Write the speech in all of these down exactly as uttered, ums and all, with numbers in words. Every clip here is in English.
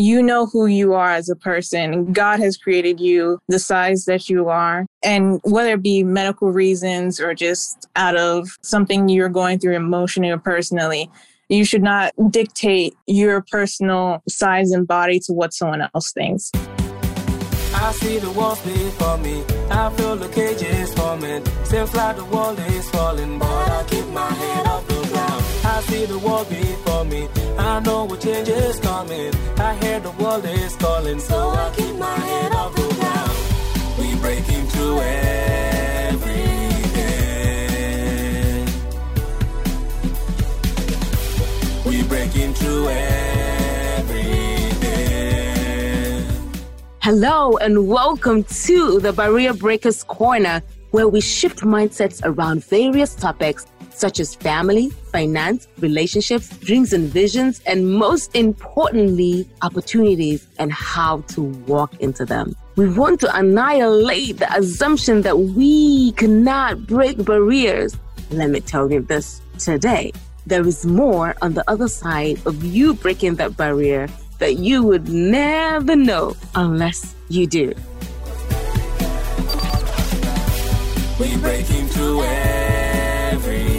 You know who you are as a person. God has created you the size that you are. And whether it be medical reasons or just out of something you're going through emotionally or personally, you should not dictate your personal size and body to what someone else thinks. I see the walls made for me. I feel the cage is forming. Seems like the wall is falling, but I keep my head off the ground. I see the wall before me. I know what change is coming. I hear the world is calling, so I keep my head off the ground. We breaking through everything. We breaking through everything. Hello and welcome to the Barrier Breakers Corner, where we shift mindsets around various topics such as family, finance, relationships, dreams and visions, and most importantly, opportunities and how to walk into them. We want to annihilate the assumption that we cannot break barriers. Let me tell you this today. There is more on the other side of you breaking that barrier that you would never know unless you do. We breaking through everything.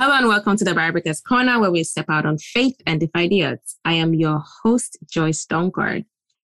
Hello and welcome to the Barrier Breakers Corner, where we step out on faith and defy the odds. I am your host, Joyce Donkor.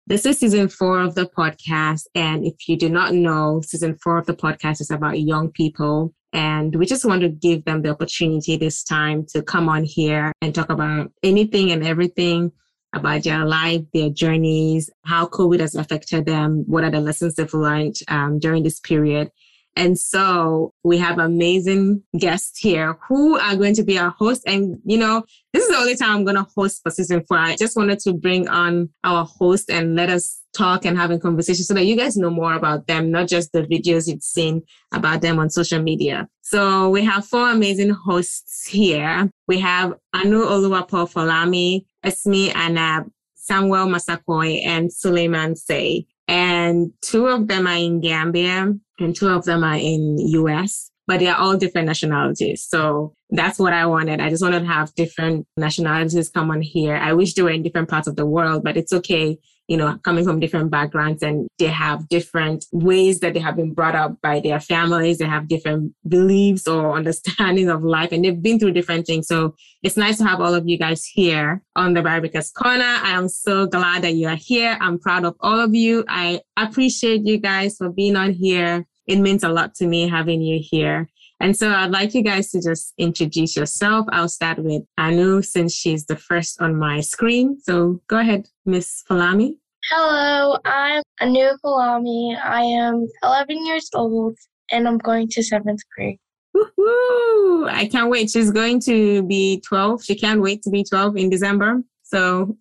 This is season four of the podcast, and if you do not know, season four of the podcast is about young people. And we just want to give them the opportunity this time to come on here and talk about anything and everything about their life, their journeys, how COVID has affected them, what are the lessons they've learned um, during this period. And so we have amazing guests here who are going to be our hosts. And, you know, this is the only time I'm going to host for season four. I just wanted to bring on our host and let us talk and having conversations so that you guys know more about them, not just the videos you've seen about them on social media. So we have four amazing hosts here. We have Anuoluwapo Falami, Esme Anab, Samuel Masukoy, and Suleiman Saye. And two of them are in Gambia and two of them are in U S, but they are all different nationalities. So that's what I wanted. I just wanted to have different nationalities come on here. I wish they were in different parts of the world, but it's okay. You know, coming from different backgrounds, and they have different ways that they have been brought up by their families. They have different beliefs or understanding of life, and they've been through different things. So it's nice to have all of you guys here on the Barrier Breakers Corner. I am so glad that you are here. I'm proud of all of you. I appreciate you guys for being on here. It means a lot to me having you here. And so I'd like you guys to just introduce yourself. I'll start with Anu, since she's the first on my screen. So go ahead, Miss Falami. Hello, I'm Anu Falami. I am eleven years old and I'm going to seventh grade. Woohoo! I can't wait. She's going to be twelve. She can't wait to be twelve in December. So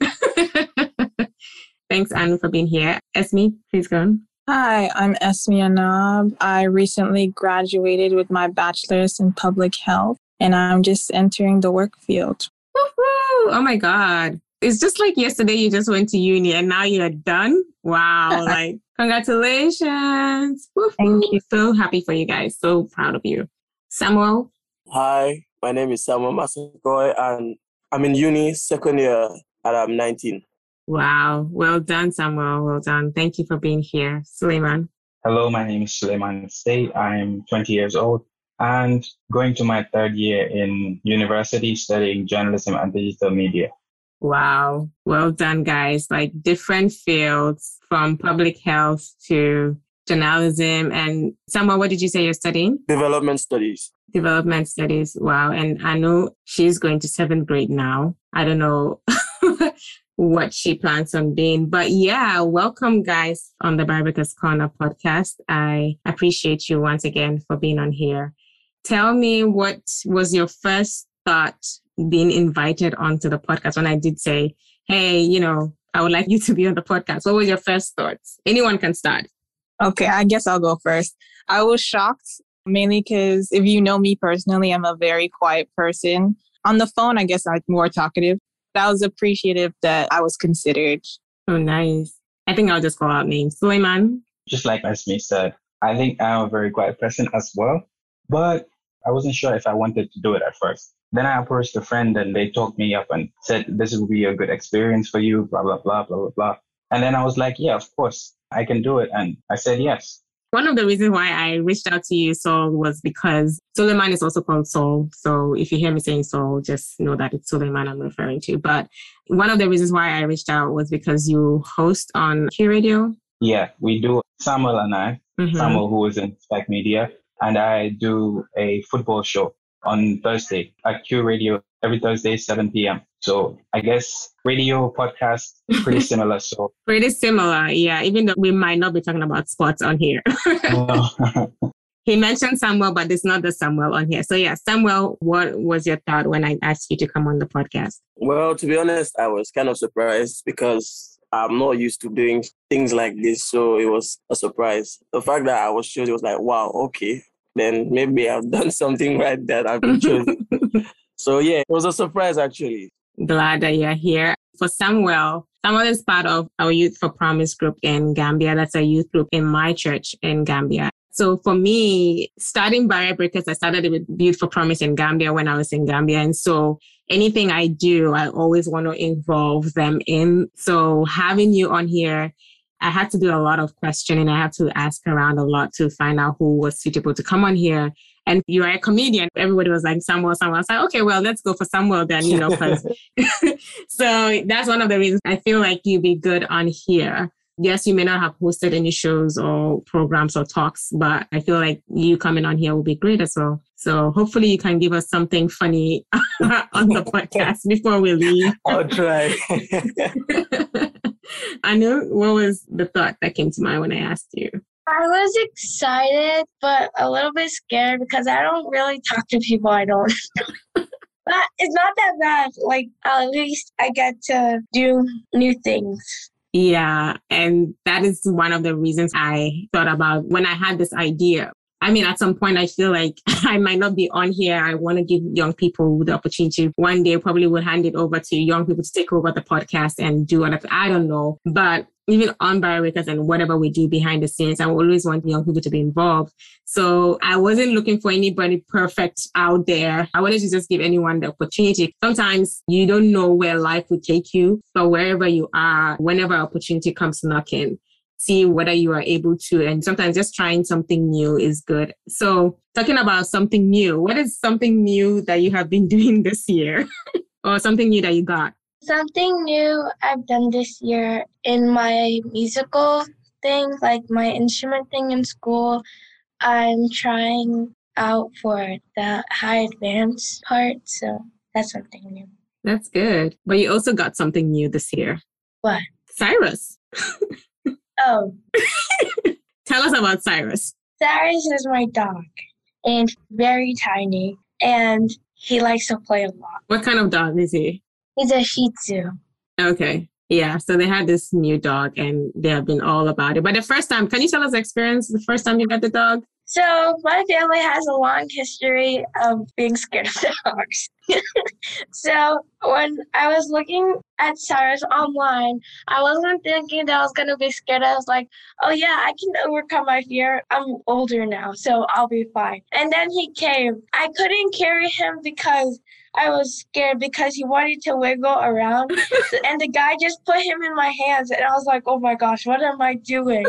thanks, Anu, for being here. Esme, please go on. Hi, I'm Esme Anab. I recently graduated with my bachelor's in public health, and I'm just entering the work field. Woo-hoo! Oh my God. It's just like yesterday you just went to uni and now you're done. Wow. Like, congratulations. Woo-hoo. Thank you. So happy for you guys. So proud of you. Samuel? Hi, my name is Samuel Masukoy, and I'm in uni second year and I'm nineteen. Wow. Well done, Samuel. Well done. Thank you for being here. Suleiman. Hello, my name is Suleiman Saye. I'm twenty years old and going to my third year in university studying journalism and digital media. Wow. Well done, guys. Like different fields from public health to journalism. And Samuel, what did you say you're studying? Development studies. Development studies. Wow. And I know she's going to seventh grade now. I don't know. What she plans on being. But yeah, welcome guys on the Barrier Breakers Corner podcast. I appreciate you once again for being on here. Tell me, what was your first thought being invited onto the podcast when I did say, hey, you know, I would like you to be on the podcast? What were your first thoughts? Anyone can start. Okay, I guess I'll go first. I was shocked, mainly because if you know me personally, I'm a very quiet person. On the phone, I guess I'm more talkative. I was appreciative that I was considered. Oh, nice. I think I'll just call out names. Suleiman? Just like Esme said, I think I'm a very quiet person as well, but I wasn't sure if I wanted to do it at first. Then I approached a friend and they talked me up and said, this will be a good experience for you, blah, blah, blah, blah, blah, blah. And then I was like, yeah, of course, I can do it. And I said, yes. One of the reasons why I reached out to you, Saul, was because Suleiman is also called Saul. So if you hear me saying Saul, just know that it's Suleiman I'm referring to. But one of the reasons why I reached out was because you host on Q Radio. Yeah, we do. Samuel and I, mm-hmm. Samuel, who is in Spec Media, and I do a football show on Thursday at Q Radio every Thursday, seven p.m. So I guess radio, podcast, pretty similar. So pretty similar, yeah, even though we might not be talking about sports on here. He mentioned Samuel, but there's not the Samuel on here. So yeah, Samuel, what was your thought when I asked you to come on the podcast? Well, to be honest, I was kind of surprised because I'm not used to doing things like this. So it was a surprise. The fact that I was chosen was like, wow, okay. Then maybe I've done something right that I've been chosen. So yeah, it was a surprise actually. Glad that you're here. For Samuel, Samuel is part of our Youth for Promise group in Gambia. That's a youth group in my church in Gambia. So for me, starting Barrier Breakers, I started with Youth for Promise in Gambia when I was in Gambia. And so anything I do, I always want to involve them in. So having you on here, I had to do a lot of questioning. I had to ask around a lot to find out who was suitable to come on here. And you are a comedian. Everybody was like, Samuel, Samuel. I was like, okay, well, let's go for Samuel then, you know. So that's one of the reasons I feel like you'd be good on here. Yes, you may not have hosted any shows or programs or talks, but I feel like you coming on here will be great as well. So hopefully you can give us something funny on the podcast before we leave. I'll try. Anu, what was the thought that came to mind when I asked you? I was excited, but a little bit scared because I don't really talk to people I don't know. But it's not that bad. Like, at least I get to do new things. Yeah, and that is one of the reasons I thought about when I had this idea. I mean, at some point, I feel like I might not be on here. I want to give young people the opportunity. One day, probably will hand it over to young people to take over the podcast and do other. I don't know. But even on Barrier Breakers and whatever we do behind the scenes, I always want young people to be involved. So I wasn't looking for anybody perfect out there. I wanted to just give anyone the opportunity. Sometimes you don't know where life will take you, but wherever you are, whenever opportunity comes knocking, see whether you are able to. And sometimes just trying something new is good. So talking about something new, what is something new that you have been doing this year or something new that you got? Something new I've done this year in my musical thing, like my instrument thing in school, I'm trying out for the high advanced part. So that's something new. That's good. But you also got something new this year. What? Cyrus. Oh. Tell us about Cyrus. Cyrus is my dog and very tiny and he likes to play a lot. What kind of dog is he? He's a Shih Tzu. Okay. Yeah. So they had this new dog and they have been all about it. But the first time, can you tell us the experience the first time you got the dog? So my family has a long history of being scared of dogs. So when I was looking at Cyrus online, I wasn't thinking that I was going to be scared. I was like, oh yeah, I can overcome my fear. I'm older now, so I'll be fine. And then he came. I couldn't carry him because I was scared because he wanted to wiggle around. And the guy just put him in my hands. And I was like, oh my gosh, what am I doing?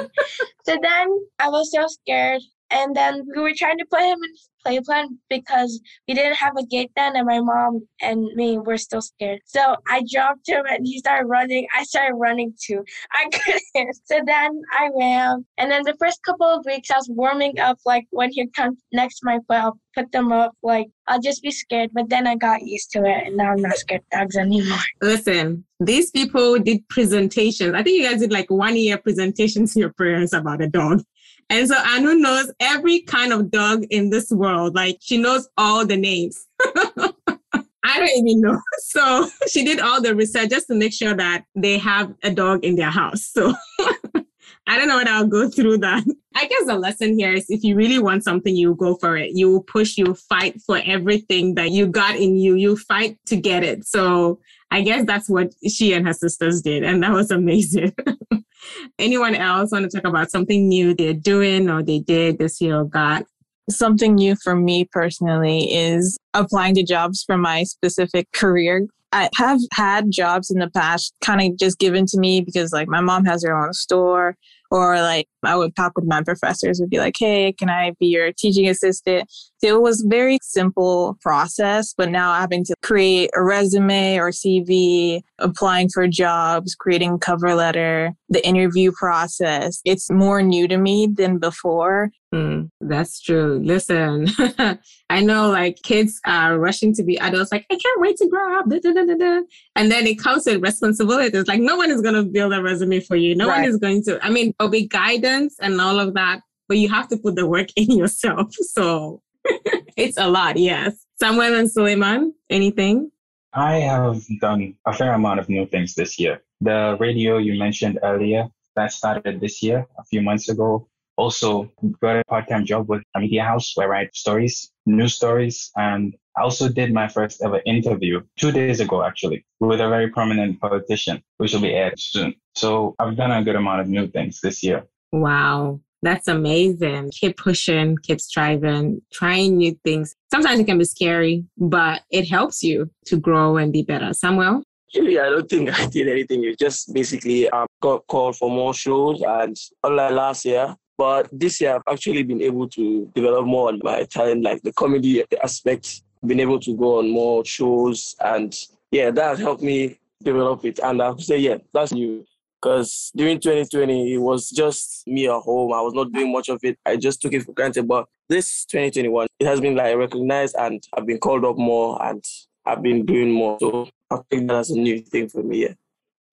So then I was so scared. And then we were trying to put him in play plan because we didn't have a gate then and my mom and me were still scared. So I dropped him and he started running. I started running too. I couldn't. So then I ran. And then the first couple of weeks I was warming up, like when he comes next to my foot, I'll put them up, like I'll just be scared. But then I got used to it and now I'm not scared of dogs anymore. Listen, these people did presentations. I think you guys did like one year presentations to your parents about a dog. And so Anu knows every kind of dog in this world. Like she knows all the names. I don't even know. So she did all the research just to make sure that they have a dog in their house. So I don't know what I'll go through that. I guess the lesson here is if you really want something, you go for it. You will push, you will fight for everything that you got in you. You fight to get it. So I guess that's what she and her sisters did. And that was amazing. Anyone else want to talk about something new they're doing or they did this year or got? Something new for me personally is applying to jobs for my specific career. I have had jobs in the past kind of just given to me because like my mom has her own store, or like I would talk with my professors and be like, hey, can I be your teaching assistant? So it was a very simple process, but now having to create a resume or C V, applying for jobs, creating cover letter, the interview process, it's more new to me than before. Mm, that's true. Listen, I know like kids are rushing to be adults, like, I can't wait to grow up. Da, da, da, da, da. And then it comes with responsibilities. Like no one is going to build a resume for you. No right. one is going to, I mean, there'll be guidance and all of that, but you have to put the work in yourself. So it's a lot. Yes. Samuel and Suleiman, anything? I have done a fair amount of new things this year. The radio you mentioned earlier, that started this year, a few months ago. Also got a part-time job with a media house where I write stories, news stories. And I also did my first ever interview two days ago, actually, with a very prominent politician, which will be aired soon. So I've done a good amount of new things this year. Wow. That's amazing. Keep pushing, keep striving, trying new things. Sometimes it can be scary, but it helps you to grow and be better. Samuel? Actually, I don't think I did anything. It just basically um, got called for more shows and online last year. But this year, I've actually been able to develop more on my talent, like the comedy aspect, been able to go on more shows. And yeah, that helped me develop it. And I would say, yeah, that's new. Because during twenty twenty, it was just me at home. I was not doing much of it. I just took it for granted. But this twenty twenty-one, it has been like recognized and I've been called up more and I've been doing more. So I think that's a new thing for me. Yeah.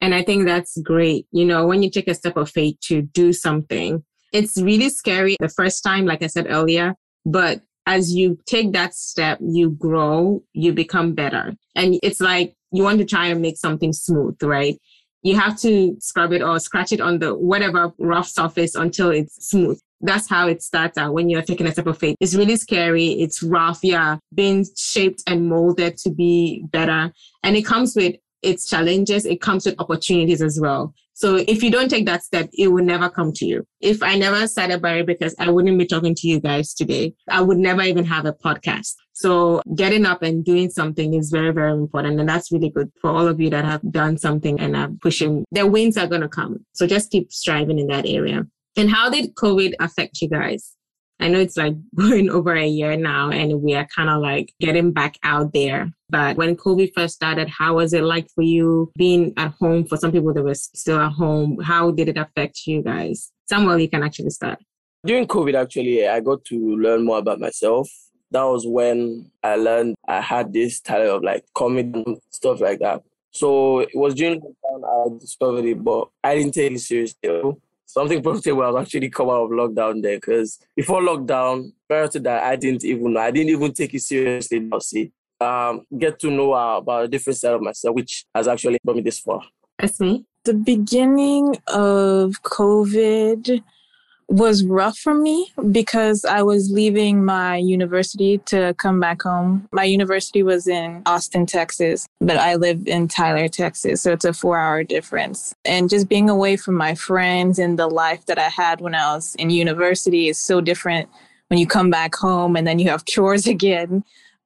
And I think that's great. You know, when you take a step of faith to do something, it's really scary the first time, like I said earlier, but as you take that step, you grow, you become better. And it's like you want to try and make something smooth, right? You have to scrub it or scratch it on the whatever rough surface until it's smooth. That's how it starts out when you're taking a step of faith. It's really scary. It's rough. Yeah. Being shaped and molded to be better. And it comes with its challenges. It comes with opportunities as well. So if you don't take that step, it will never come to you. If I never started Barrier Breakers, I wouldn't be talking to you guys today. I would never even have a podcast. So getting up and doing something is very, very important. And that's really good for all of you that have done something and are pushing. The wins are going to come. So just keep striving in that area. And how did COVID affect you guys? I know it's like going over a year now and we are kind of like getting back out there. But when COVID first started, how was it like for you being at home? For some people that were still at home, how did it affect you guys? Samuel, you can actually start. During COVID, actually, I got to learn more about myself. That was when I learned I had this talent of like comedy and stuff like that. So it was during lockdown I discovered it, but I didn't take it seriously. Something profitable was actually come out of lockdown there, because before lockdown, prior to that, I didn't even know. I didn't even take it seriously now, see. Um, get to know uh, about a different side of myself, which has actually brought me this far. That's me. The beginning of COVID was rough for me because I was leaving my university to come back home. My university was in Austin, Texas, but I live in Tyler, Texas. So it's a four hour difference. And just being away from my friends and the life that I had when I was in university is so different when you come back home and then you have chores again.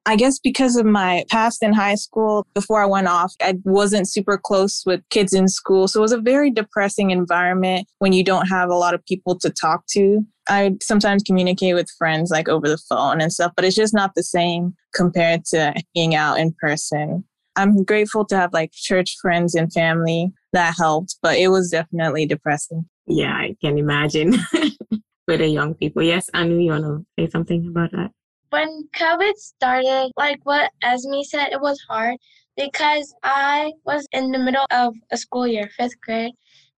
I guess because of my past in high school, before I went off, I wasn't super close with kids in school. So it was a very depressing environment when you don't have a lot of people to talk to. I sometimes communicate with friends like over the phone and stuff, but it's just not the same compared to hanging out in person. I'm grateful to have like church friends and family that helped, but it was definitely depressing. Yeah, I can imagine for the young people. Yes, Anu, you want to say something about that? When COVID started, like what Esme said, it was hard because I was in the middle of a school year, fifth grade,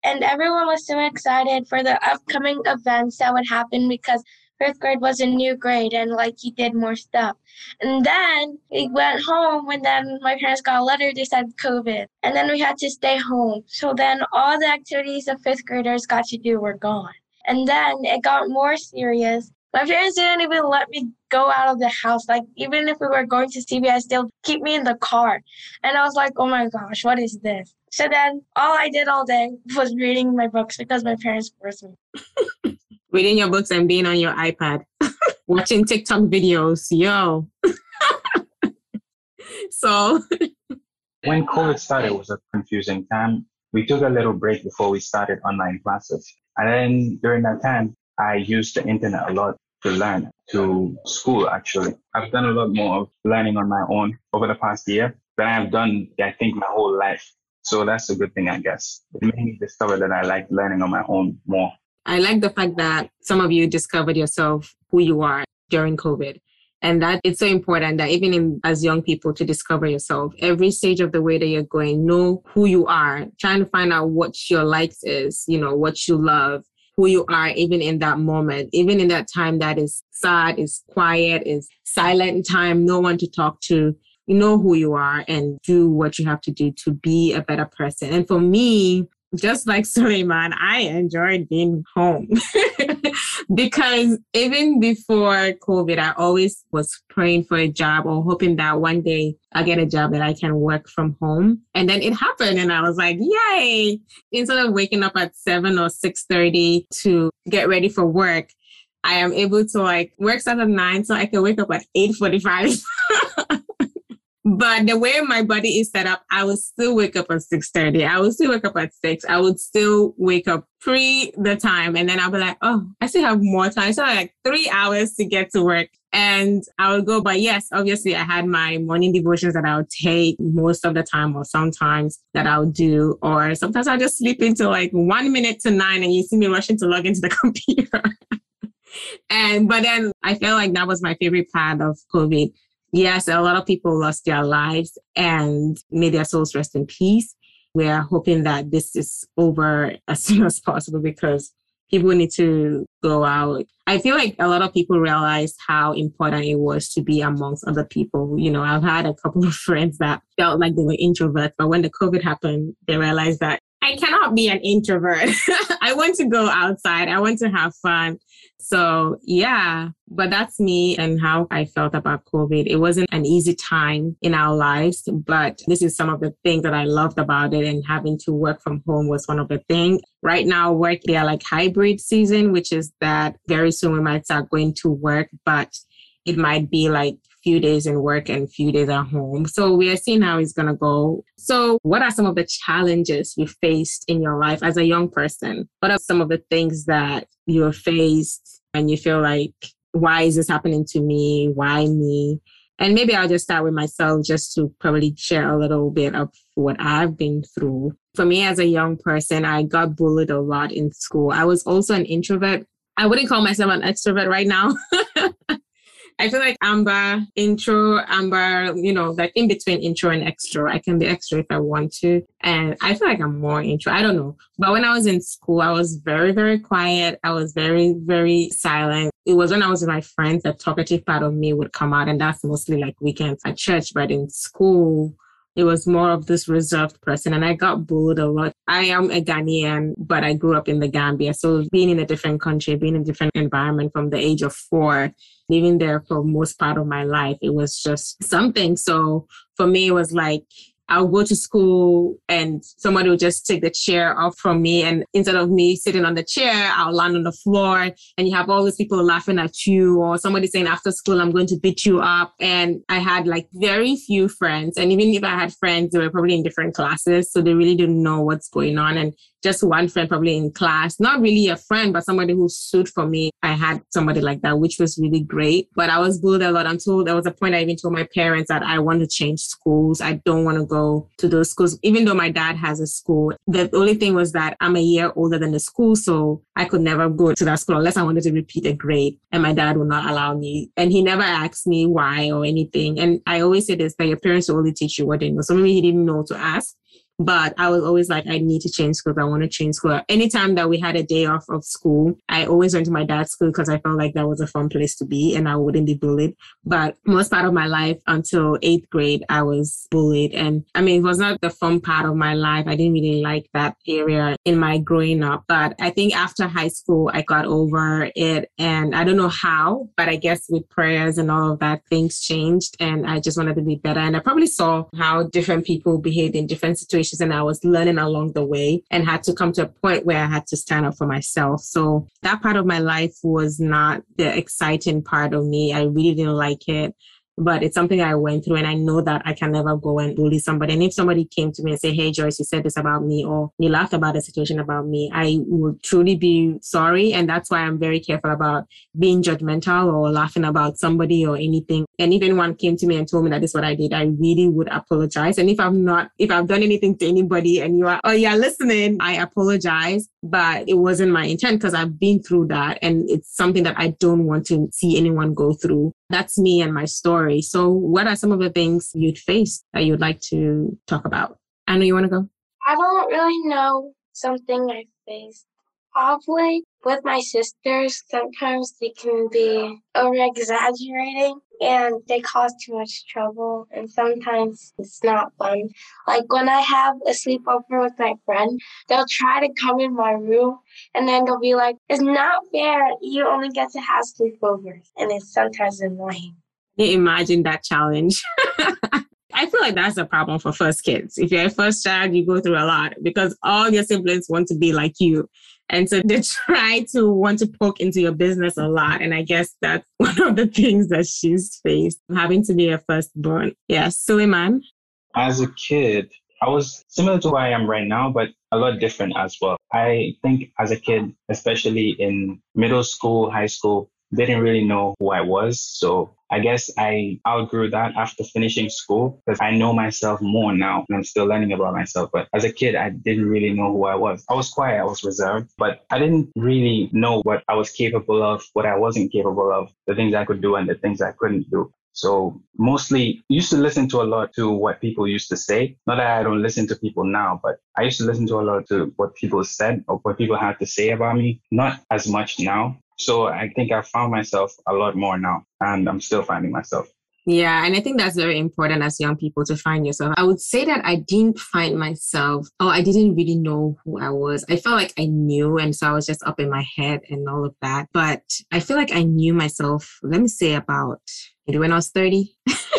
and everyone was so excited for the upcoming events that would happen because fifth grade was a new grade and like he did more stuff. And then we went home and then my parents got a letter, they said COVID, and then we had to stay home. So then all the activities the fifth graders got to do were gone. And then it got more serious. My parents didn't even let me go out of the house. Like, even if we were going to C V S, they'll keep me in the car. And I was like, oh my gosh, what is this? So then all I did all day was reading my books because my parents forced me. Reading your books and being on your iPad. watching TikTok videos. Yo. So when COVID started, it was a confusing time. We took a little break before we started online classes. And then during that time, I used the internet a lot to learn, to school, actually. I've done a lot more of learning on my own over the past year than I've done, I think, my whole life. So that's a good thing, I guess. It made me discover that I like learning on my own more. I like the fact that some of you discovered yourself, who you are during COVID. And that it's so important that even in, as young people, to discover yourself. Every stage of the way that you're going, know who you are, trying to find out what your likes is, you know, what you love, who you are, even in that moment, even in that time that is sad, is quiet, is silent time, no one to talk to. You know who you are and do what you have to do to be a better person. And for me, just like Suleiman, I enjoyed being home because even before COVID, I always was praying for a job or hoping that one day I'll get a job that I can work from home. And then it happened and I was like, yay! Instead of waking up at seven or six thirty to get ready for work, I am able to like work starts at nine, so I can wake up at eight forty-five. But the way my body is set up, I would still wake up at six thirty. I would still wake up at six. I would still wake up pre the time. And then I'll be like, oh, I still have more time. So I have like three hours to get to work. And I would go, but yes, obviously I had my morning devotions that I would take most of the time or sometimes that I'll do. Or sometimes I'll just sleep into like one minute to nine and you see me rushing to log into the computer. and But then I felt like that was my favorite part of COVID. Yes, a lot of people lost their lives and may their souls rest in peace. We are hoping that this is over as soon as possible because people need to go out. I feel like a lot of people realized how important it was to be amongst other people. You know, I've had a couple of friends that felt like they were introverts, but when the COVID happened, they realized that I cannot be an introvert. I want to go outside. I want to have fun. So yeah, but that's me and how I felt about COVID. It wasn't an easy time in our lives, but this is some of the things that I loved about it. And having to work from home was one of the things. Right now, work, they are like hybrid season, which is that very soon we might start going to work, but it might be like few days in work and few days at home. So we are seeing how it's going to go. So what are some of the challenges you faced in your life as a young person? What are some of the things that you have faced and you feel like, why is this happening to me? Why me? And maybe I'll just start with myself just to probably share a little bit of what I've been through. For me as a young person, I got bullied a lot in school. I was also an introvert. I wouldn't call myself an extrovert right now. I feel like Amber, intro, Amber, you know, like in between intro and extro. I can be extra if I want to. And I feel like I'm more intro. I don't know. But when I was in school, I was very, very quiet. I was very, very silent. It was when I was with my friends, the talkative part of me would come out. And that's mostly like weekends at church. But in school, it was more of this reserved person. And I got bullied a lot. I am a Ghanaian, but I grew up in the Gambia. So being in a different country, being in a different environment from the age of four, living there for most part of my life, it was just something. So for me, it was like, I'll go to school and somebody will just take the chair off from me. And instead of me sitting on the chair, I'll land on the floor. And you have all these people laughing at you or somebody saying after school, I'm going to beat you up. And I had like very few friends. And even if I had friends, they were probably in different classes. So they really didn't know what's going on. And just one friend probably in class, not really a friend, but somebody who stood for me. I had somebody like that, which was really great. But I was bullied a lot until there was a point I even told my parents that I want to change schools. I don't want to go to those schools, even though my dad has a school. The only thing was that I'm a year older than the school, so I could never go to that school unless I wanted to repeat a grade, and my dad would not allow me. And he never asked me why or anything. And I always say this, that your parents will only teach you what they know. So maybe he didn't know to ask, but I was always like, I need to change schools. I want to change school. Anytime that we had a day off of school, I always went to my dad's school because I felt like that was a fun place to be and I wouldn't be bullied. But most part of my life until eighth grade, I was bullied. And I mean, it was not the fun part of my life. I didn't really like that area in my growing up. But I think after high school, I got over it. And I don't know how, but I guess with prayers and all of that, things changed. And I just wanted to be better. And I probably saw how different people behaved in different situations situations and I was learning along the way and had to come to a point where I had to stand up for myself. So that part of my life was not the exciting part of me. I really didn't like it. But it's something I went through, and I know that I can never go and bully somebody. And if somebody came to me and say, hey, Joyce, you said this about me, or you laughed about a situation about me, I would truly be sorry. And that's why I'm very careful about being judgmental or laughing about somebody or anything. And if anyone came to me and told me that this is what I did, I really would apologize. And if I'm not, if I've done anything to anybody and you are, oh, you're listening, I apologize. But it wasn't my intent, because I've been through that. And it's something that I don't want to see anyone go through. That's me and my story. So what are some of the things you'd faced that you'd like to talk about? Anu, you want to go? I don't really know something I faced. Probably with my sisters, sometimes they can be over-exaggerating and they cause too much trouble. And sometimes it's not fun. Like when I have a sleepover with my friend, they'll try to come in my room and then they'll be like, it's not fair. You only get to have sleepovers. And it's sometimes annoying. Can you imagine that challenge? I feel like that's a problem for first kids. If you're a first child, you go through a lot because all your siblings want to be like you. And so they try to want to poke into your business a lot. And I guess that's one of the things that she's faced, having to be a firstborn. Yeah, Suleiman? As a kid, I was similar to who I am right now, but a lot different as well. I think as a kid, especially in middle school, high school, they didn't really know who I was. So I guess I outgrew that after finishing school, because I know myself more now and I'm still learning about myself. But as a kid, I didn't really know who I was. I was quiet, I was reserved, but I didn't really know what I was capable of, what I wasn't capable of, the things I could do and the things I couldn't do. So mostly used to listen to a lot to what people used to say. Not that I don't listen to people now, but I used to listen to a lot to what people said or what people had to say about me. Not as much now. So I think I found myself a lot more now, and I'm still finding myself. Yeah, and I think that's very important as young people to find yourself. I would say that I didn't find myself, oh, I didn't really know who I was. I felt like I knew, and so I was just up in my head and all of that. But I feel like I knew myself, let me say about when I was thirty.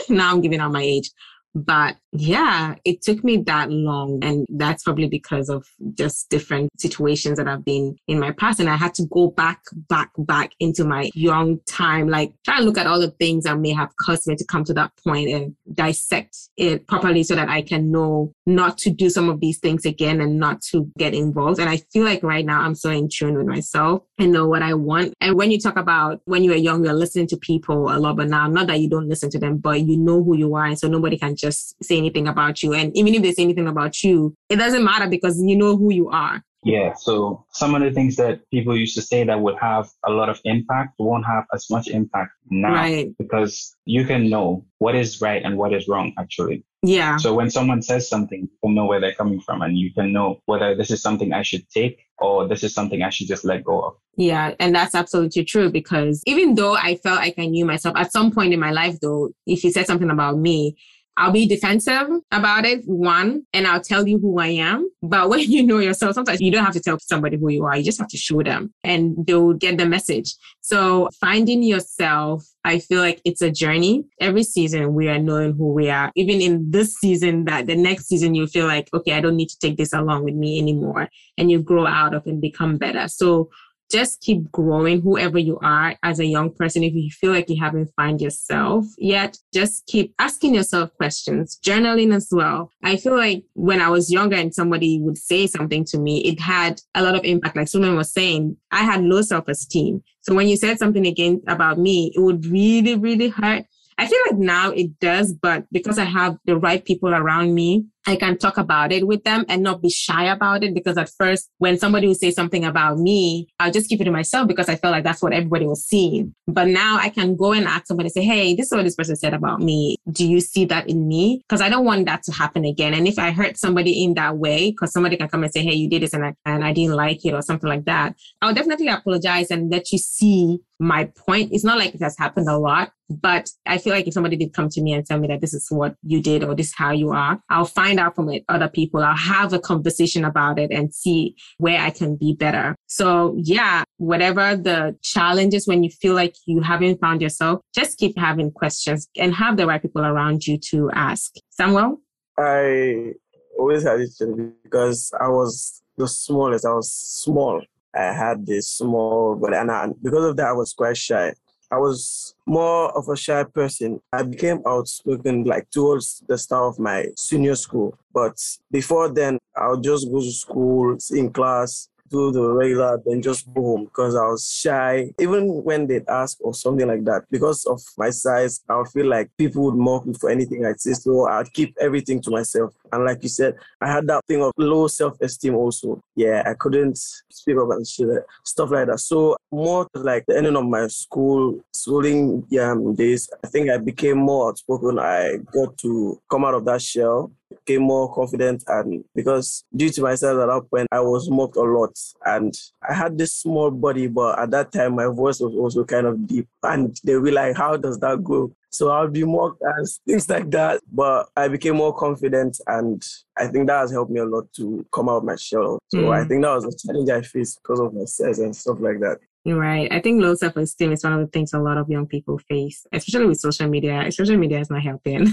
Now I'm giving out my age. But yeah, it took me that long. And that's probably because of just different situations that I've been in my past. And I had to go back, back, back into my young time, like try and look at all the things that may have caused me to come to that point and dissect it properly so that I can know not to do some of these things again and not to get involved. And I feel like right now I'm so in tune with myself and know what I want. And when you talk about when you were young, you're listening to people a lot, but now not that you don't listen to them, but you know who you are. And so nobody can just say anything about you. And even if they say anything about you, it doesn't matter because you know who you are. Yeah. So some of the things that people used to say that would have a lot of impact won't have as much impact now, right? Because you can know what is right and what is wrong, actually. Yeah. So when someone says something, you know where they're coming from and you can know whether this is something I should take or this is something I should just let go of. Yeah. And that's absolutely true, because even though I felt like I knew myself at some point in my life, though, if you said something about me, I'll be defensive about it, one, and I'll tell you who I am. But when you know yourself, sometimes you don't have to tell somebody who you are. You just have to show them and they'll get the message. So finding yourself, I feel like it's a journey. Every season we are knowing who we are. Even in this season, that the next season you feel like, okay, I don't need to take this along with me anymore. And you grow out of and become better. So just keep growing, whoever you are as a young person. If you feel like you haven't found yourself yet, just keep asking yourself questions, journaling as well. I feel like when I was younger and somebody would say something to me, it had a lot of impact. Like someone was saying, I had low self-esteem. So when you said something again about me, it would really, really hurt. I feel like now it does, but because I have the right people around me, I can talk about it with them and not be shy about it. Because at first, when somebody would say something about me, I'll just keep it to myself because I felt like that's what everybody was seeing. But now I can go and ask somebody, say, hey, this is what this person said about me. Do you see that in me? Because I don't want that to happen again. And if I hurt somebody in that way, because somebody can come and say, hey, you did this and I, and I didn't like it or something like that, I'll definitely apologize and let you see my point. It's not like it has happened a lot, but I feel like if somebody did come to me and tell me that this is what you did or this is how you are, I'll find out from it, other people. I'll have a conversation about it and see where I can be better. So yeah, whatever the challenges, when you feel like you haven't found yourself, just keep having questions and have the right people around you to ask. Samuel? I always had it because I was the smallest. I was small. I had this small, but and I, because of that, I was quite shy. I was more of a shy person. I became outspoken like towards the start of my senior school. But before then, I would just go to school, in class, do the regular, then just go home because I was shy. Even when they'd ask or something like that, because of my size, I would feel like people would mock me for anything I'd say. So I'd keep everything to myself. And like you said, I had that thing of low self-esteem also. Yeah, I couldn't speak up and shit, stuff like that. So more like the ending of my school, schooling um, days, I think I became more outspoken. I got to come out of that shell, became more confident, and because due to myself at that point, I was mocked a lot. And I had this small body, but at that time, my voice was also kind of deep. And they were like, how does that go? So I'll be mocked and things like that. But I became more confident, and I think that has helped me a lot to come out of my shell. So mm. I think that was a challenge I faced because of my size and stuff like that. Right. I think low self-esteem is one of the things a lot of young people face, especially with social media. Social media is not helping.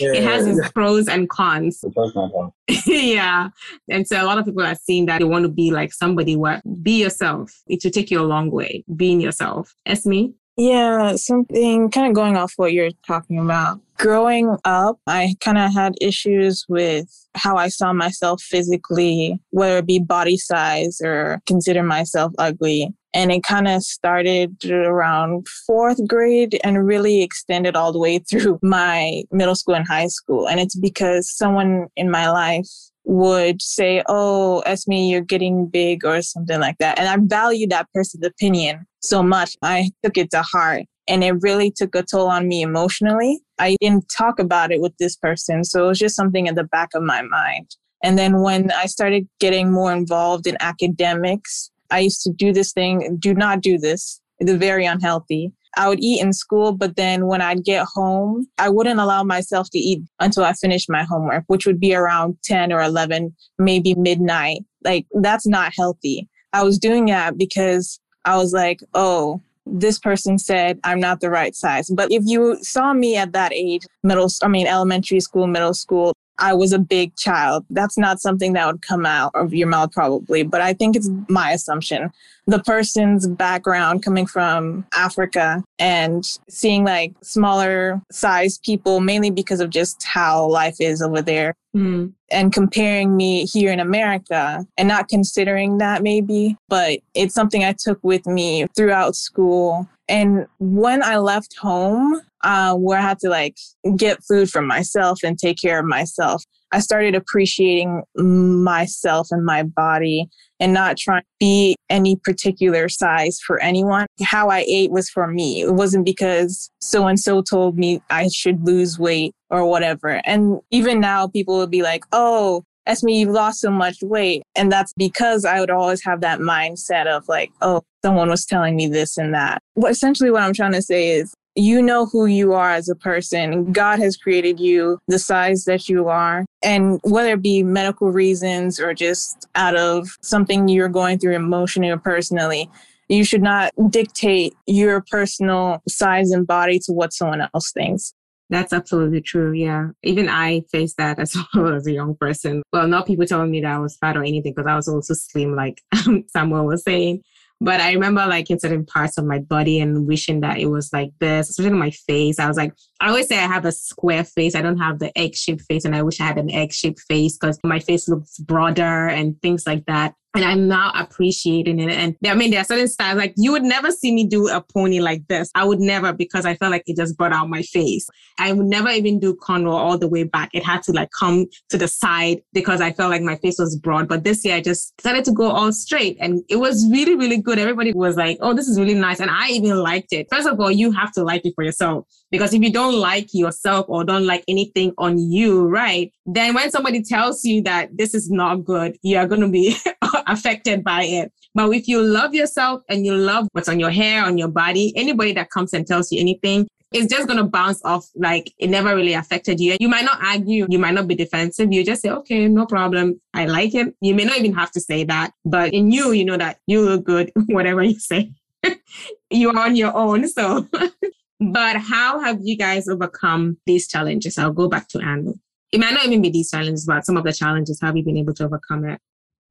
Yeah. It has its pros and cons. It does not help. Yeah. And so a lot of people are seeing that they want to be like somebody. What? Be yourself. It will take you a long way, being yourself. Esme? Yeah, something kind of going off what you're talking about. Growing up, I kind of had issues with how I saw myself physically, whether it be body size or consider myself ugly. And it kind of started around fourth grade and really extended all the way through my middle school and high school. And it's because someone in my life would say, oh, Esme, you're getting big or something like that. And I valued that person's opinion so much. I took it to heart, and it really took a toll on me emotionally. I didn't talk about it with this person. So it was just something at the back of my mind. And then when I started getting more involved in academics, I used to do this thing, do not do this. It's very unhealthy. I would eat in school, but then when I'd get home, I wouldn't allow myself to eat until I finished my homework, which would be around ten or eleven, maybe midnight. Like, that's not healthy. I was doing that because I was like, oh, this person said I'm not the right size. But if you saw me at that age, middle, I mean, elementary school, middle school, I was a big child. That's not something that would come out of your mouth probably, but I think it's my assumption. The person's background coming from Africa and seeing like smaller sized people, mainly because of just how life is over there mm. and comparing me here in America and not considering that maybe, but it's something I took with me throughout school. And when I left home, uh, where I had to like get food for myself and take care of myself, I started appreciating myself and my body and not trying to be any particular size for anyone. How I ate was for me. It wasn't because so-and-so told me I should lose weight or whatever. And even now people would be like, oh, Esme, you've lost so much weight. And that's because I would always have that mindset of like, oh, someone was telling me this and that. Well, essentially what I'm trying to say is, you know who you are as a person. God has created you the size that you are. And whether it be medical reasons or just out of something you're going through emotionally or personally, you should not dictate your personal size and body to what someone else thinks. That's absolutely true. Yeah. Even I faced that as well as a young person. Well, not people telling me that I was fat or anything, because I was also slim, like Samuel was saying. But I remember like in certain parts of my body and wishing that it was like this, especially my face. I was like, I always say I have a square face. I don't have the egg-shaped face, and I wish I had an egg-shaped face because my face looks broader and things like that. And I'm now appreciating it. And I mean, there are certain styles, like you would never see me do a pony like this. I would never, because I felt like it just brought out my face. I would never even do cornrow all the way back. It had to like come to the side because I felt like my face was broad. But this year I just started to go all straight, and it was really, really good. Everybody was like, oh, this is really nice. And I even liked it. First of all, you have to like it for yourself, because if you don't like yourself or don't like anything on you, right, then when somebody tells you that this is not good, you're going to be affected by it. But if you love yourself and you love what's on your hair, on your body, anybody that comes and tells you anything, it's just going to bounce off like it never really affected you. You might not argue. You might not be defensive. You just say, okay, no problem. I like it. You may not even have to say that. But in you, you know that you look good, whatever you say. You are on your own. So, but how have you guys overcome these challenges? I'll go back to Anu. It might not even be these challenges, but some of the challenges, how have you been able to overcome it?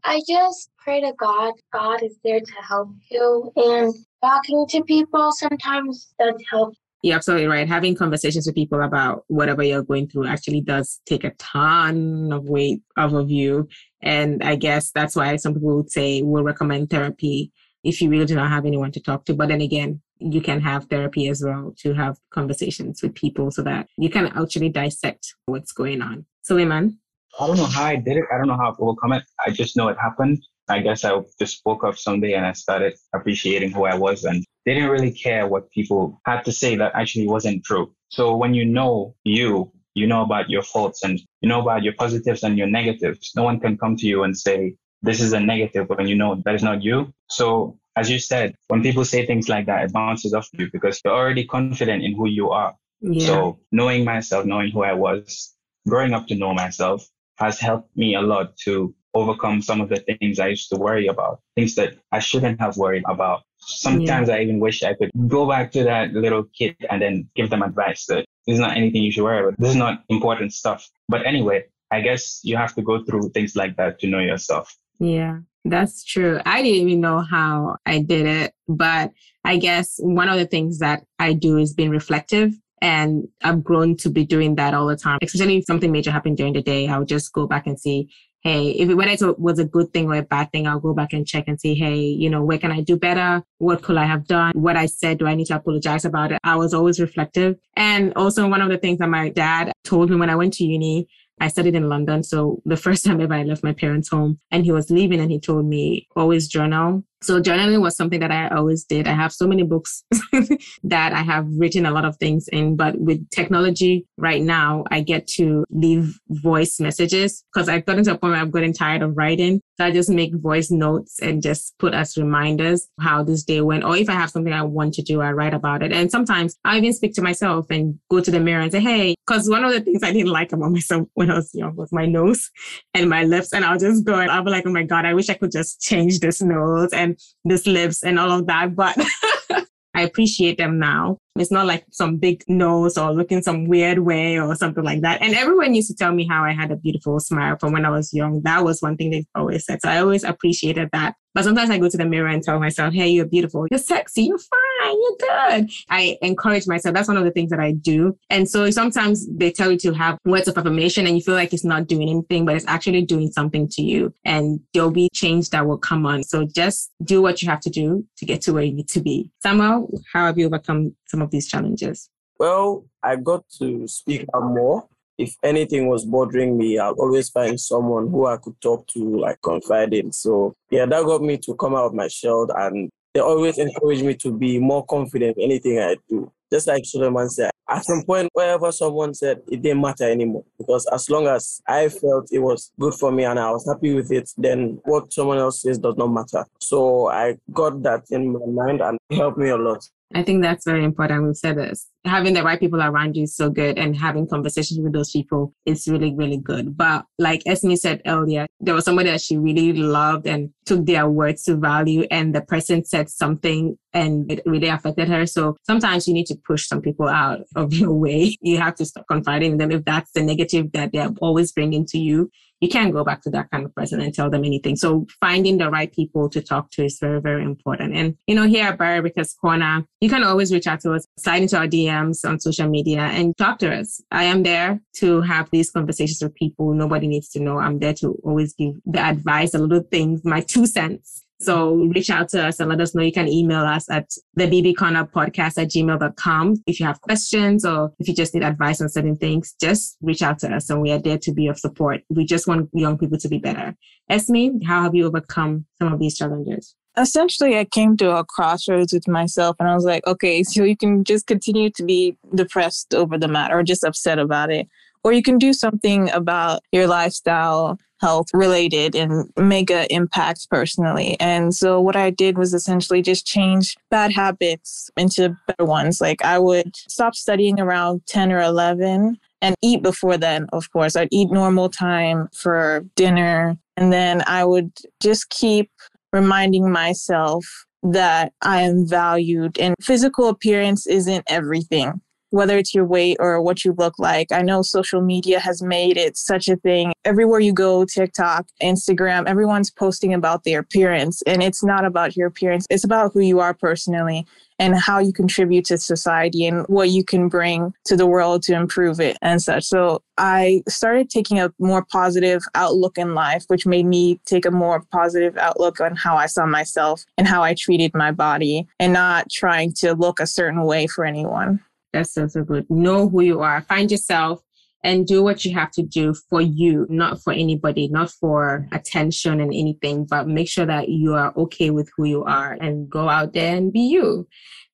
I just pray to God. God is there to help you. And talking to people sometimes does help. You're absolutely right. Having conversations with people about whatever you're going through actually does take a ton of weight off of you. And I guess that's why some people would say we'll recommend therapy if you really do not have anyone to talk to. But then again, you can have therapy as well to have conversations with people so that you can actually dissect what's going on. Suleiman? I don't know how I did it. I don't know how I've overcome it. I just know it happened. I guess I just woke up someday and I started appreciating who I was and didn't really care what people had to say that actually wasn't true. So when you know you, you know about your faults and you know about your positives and your negatives. No one can come to you and say, this is a negative when you know that is not you. So as you said, when people say things like that, it bounces off you because you're already confident in who you are. Yeah. So knowing myself, knowing who I was, growing up to know myself has helped me a lot to overcome some of the things I used to worry about, things that I shouldn't have worried about. Sometimes yeah. I even wish I could go back to that little kid and then give them advice that this is not anything you should worry about. This is not important stuff. But anyway, I guess you have to go through things like that to know yourself. Yeah, that's true. I didn't even know how I did it. But I guess one of the things that I do is being reflective. And I've grown to be doing that all the time, especially if something major happened during the day. I would just go back and see, hey, if it, whether it was a good thing or a bad thing, I'll go back and check and see, hey, you know, where can I do better? What could I have done? What I said, do I need to apologize about it? I was always reflective. And also one of the things that my dad told me when I went to uni, I studied in London. So the first time ever I left my parents' home and he was leaving and he told me, always journal. So journaling was something that I always did. I have so many books that I have written a lot of things in, but with technology right now, I get to leave voice messages because I've gotten to a point where I've gotten tired of writing. So I just make voice notes and just put as reminders how this day went. Or if I have something I want to do, I write about it. And sometimes I even speak to myself and go to the mirror and say, hey, because one of the things I didn't like about myself when I was young was my nose and my lips. And I'll just go and I'll be like, oh my God, I wish I could just change this nose and this lips and all of that, but I appreciate them now. It's not like some big nose or looking some weird way or something like that. And everyone used to tell me how I had a beautiful smile from when I was young. That was one thing they always said. So I always appreciated that. But sometimes I go to the mirror and tell myself, hey, you're beautiful. You're sexy. You're fine. You're good. I encourage myself. That's one of the things that I do. And so sometimes they tell you to have words of affirmation and you feel like it's not doing anything, but it's actually doing something to you. And there'll be change that will come on. So just do what you have to do to get to where you need to be. Samuel, how have you overcome some of these challenges? Well, I got to speak up more. If anything was bothering me, I'll always find someone who I could talk to, like confide in. So yeah, that got me to come out of my shell, and they always encourage me to be more confident in anything I do. Just like Suleiman said, at some point, wherever someone said, it didn't matter anymore. Because as long as I felt it was good for me and I was happy with it, then what someone else says does not matter. So I got that in my mind and it helped me a lot. I think that's very important. We've said this. Having the right people around you is so good, and having conversations with those people is really, really good. But like Esme said earlier, there was somebody that she really loved and took their words to value, and the person said something and it really affected her. So sometimes you need to push some people out of your way. You have to stop confiding in them. If that's the negative that they're always bringing to you, you can't go back to that kind of person and tell them anything. So finding the right people to talk to is very, very important. And, you know, here at Barrier Breakers Corner, you can always reach out to us, slide into our D Ms on social media and talk to us. I am there to have these conversations with people. Nobody needs to know. I'm there to always give the advice, the little things, my two cents. So reach out to us and let us know. You can email us at the b b corner podcast at gmail dot com. If you have questions or if you just need advice on certain things, just reach out to us and we are there to be of support. We just want young people to be better. Esme, how have you overcome some of these challenges? Essentially, I came to a crossroads with myself and I was like, okay, so you can just continue to be depressed over the matter or just upset about it. Or you can do something about your lifestyle, health related, and make an impact personally. And so what I did was essentially just change bad habits into better ones. Like I would stop studying around ten or eleven and eat before then, of course. I'd eat normal time for dinner. And then I would just keep reminding myself that I am valued and physical appearance isn't everything. whether it's your weight or what you look like. I know social media has made it such a thing. Everywhere you go, TikTok, Instagram, everyone's posting about their appearance. And it's not about your appearance. It's about who you are personally and how you contribute to society and what you can bring to the world to improve it and such. So I started taking a more positive outlook in life, which made me take a more positive outlook on how I saw myself and how I treated my body and not trying to look a certain way for anyone. That's so, so good. Know who you are. Find yourself and do what you have to do for you, not for anybody, not for attention and anything, but make sure that you are okay with who you are and go out there and be you.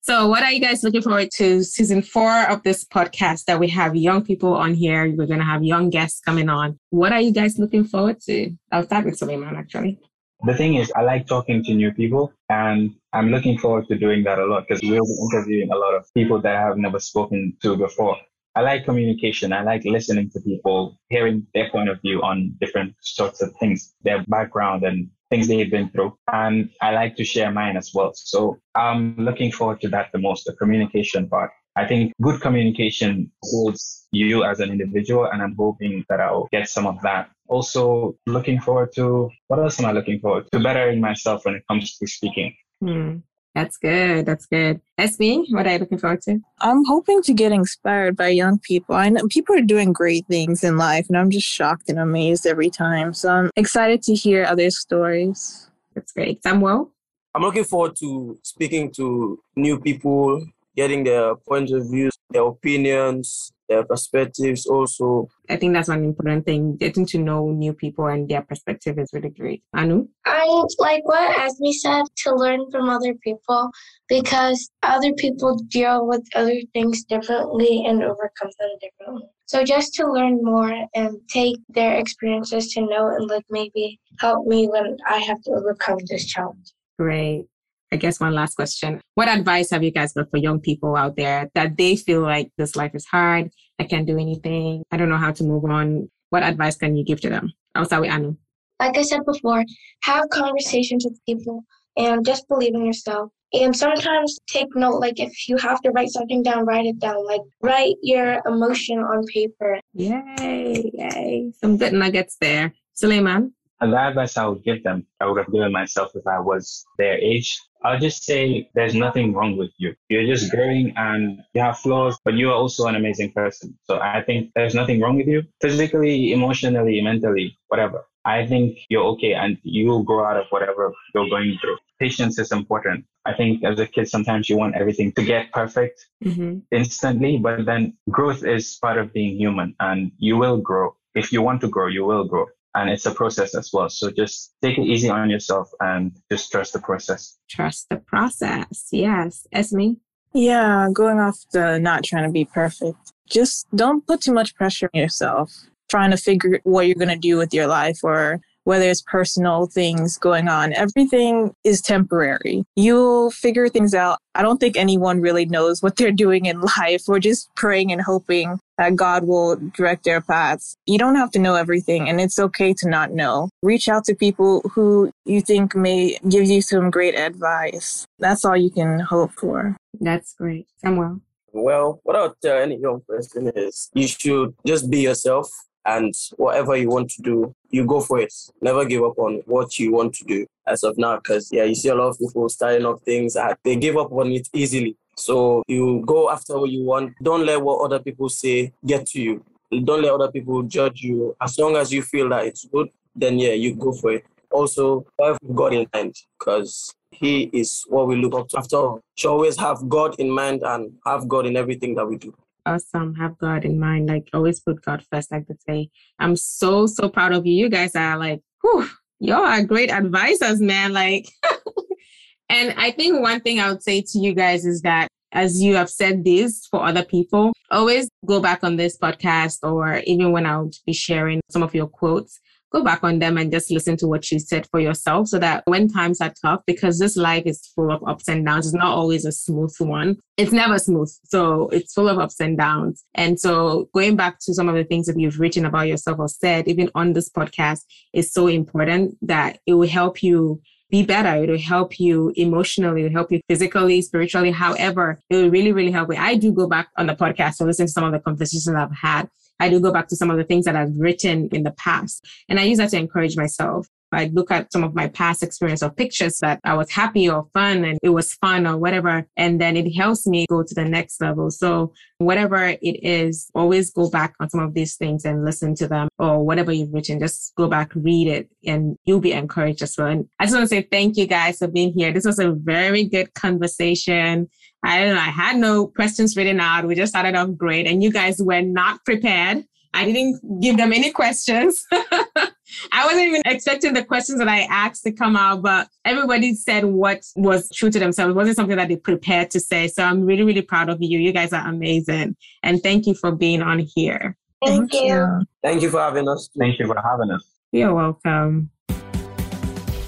So what are you guys looking forward to? Season four of this podcast that we have young people on here. We're going to have young guests coming on. What are you guys looking forward to? I'll start with Suleiman, actually. The thing is, I like talking to new people, and I'm looking forward to doing that a lot because we'll be interviewing a lot of people that I have never spoken to before. I like communication. I like listening to people, hearing their point of view on different sorts of things, their background and things they've been through. And I like to share mine as well. So I'm looking forward to that the most, the communication part. I think good communication builds you as an individual, and I'm hoping that I'll get some of that. Also looking forward to, what else am I looking forward to? Bettering myself when it comes to speaking. Hmm. That's good. That's good. Esme, what are you looking forward to? I'm hoping to get inspired by young people. I know people are doing great things in life, and I'm just shocked and amazed every time. So I'm excited to hear other stories. That's great. Samuel? I'm looking forward to speaking to new people, getting their points of views, their opinions, their perspectives also. I think that's one important thing. Getting to know new people and their perspective is really great. Anu? I like what Esme said, to learn from other people, because other people deal with other things differently and overcome them differently. So just to learn more and take their experiences to know and like maybe help me when I have to overcome this challenge. Great. I guess one last question. What advice have you guys got for young people out there that they feel like this life is hard, I can't do anything, I don't know how to move on? What advice can you give to them? I'll start with Anu. Like I said before, have conversations with people and just believe in yourself. And sometimes take note, like if you have to write something down, write it down. Like write your emotion on paper. Yay, yay. Some good nuggets there. Suleiman? And the advice I would give them, I would have given myself if I was their age. I'll just say there's nothing wrong with you. You're just growing and you have flaws, but you are also an amazing person. So I think there's nothing wrong with you, physically, emotionally, mentally, whatever. I think you're okay and you'll grow out of whatever you're going through. Patience is important. I think as a kid, sometimes you want everything to get perfect mm-hmm. instantly, but then growth is part of being human and you will grow. If you want to grow, you will grow. And it's a process as well. So just take it easy on yourself and just trust the process. Trust the process. Yes. Esme? Yeah, going off the not trying to be perfect. Just don't put too much pressure on yourself, trying to figure what you're going to do with your life or whether it's personal things going on. Everything is temporary. You'll figure things out. I don't think anyone really knows what they're doing in life. We're just praying and hoping that God will direct their paths. You don't have to know everything, and it's okay to not know. Reach out to people who you think may give you some great advice. That's all you can hope for. That's great. Samuel? Well, what I would tell any young person is you should just be yourself. And whatever you want to do, you go for it. Never give up on what you want to do as of now. Because, yeah, you see a lot of people starting off things. And they give up on it easily. So you go after what you want. Don't let what other people say get to you. Don't let other people judge you. As long as you feel that it's good, then, yeah, you go for it. Also, have God in mind because he is what we look up to. After all, should always have God in mind and have God in everything that we do. Awesome. Have God in mind. Like always put God first, like they say. I'm so, so proud of you. You guys are like, whew, y'all are great advisors, man. Like, and I think one thing I would say to you guys is that as you have said this for other people, always go back on this podcast or even when I would be sharing some of your quotes, go back on them and just listen to what you said for yourself so that when times are tough, because this life is full of ups and downs, it's not always a smooth one. It's never smooth. So it's full of ups and downs. And so going back to some of the things that you've written about yourself or said, even on this podcast, is so important that it will help you be better. It'll help you emotionally, it'll help you physically, spiritually. However, it will really, really help me. I do go back on the podcast and listen to some of the conversations I've had. I do go back to some of the things that I've written in the past, and I use that to encourage myself. I look at some of my past experience or pictures that I was happy or fun and it was fun or whatever. And then it helps me go to the next level. So whatever it is, always go back on some of these things and listen to them, or whatever you've written, just go back, read it, and you'll be encouraged as well. And I just want to say thank you guys for being here. This was a very good conversation. I don't know. I had no questions written out. We just started off great and you guys were not prepared. I didn't give them any questions. I wasn't even expecting the questions that I asked to come out, but everybody said what was true to themselves. It wasn't something that they prepared to say. So I'm really, really proud of you. You guys are amazing. And thank you for being on here. Thank, thank you. you. Thank you for having us. Thank you for having us. You're welcome.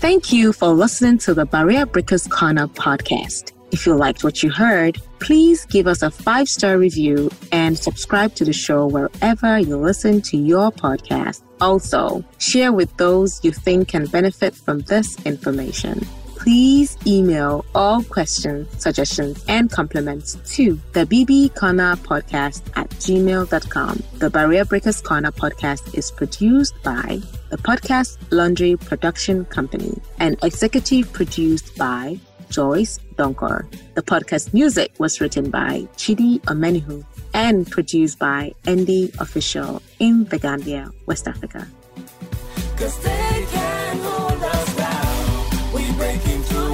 Thank you for listening to the Barrier Breakers Corner podcast. If you liked what you heard, please give us a five-star review and subscribe to the show wherever you listen to your podcast. Also, share with those you think can benefit from this information. Please email all questions, suggestions, and compliments to the b b corner podcast at gmail dot com. The Barrier Breakers Corner podcast is produced by the Podcast Laundry Production Company and executive produced by Joyce Donkor. The podcast music was written by Chidi Omenihu and produced by Andy Official in The Gambia, West Africa. 'Cause they can't hold us down. We break into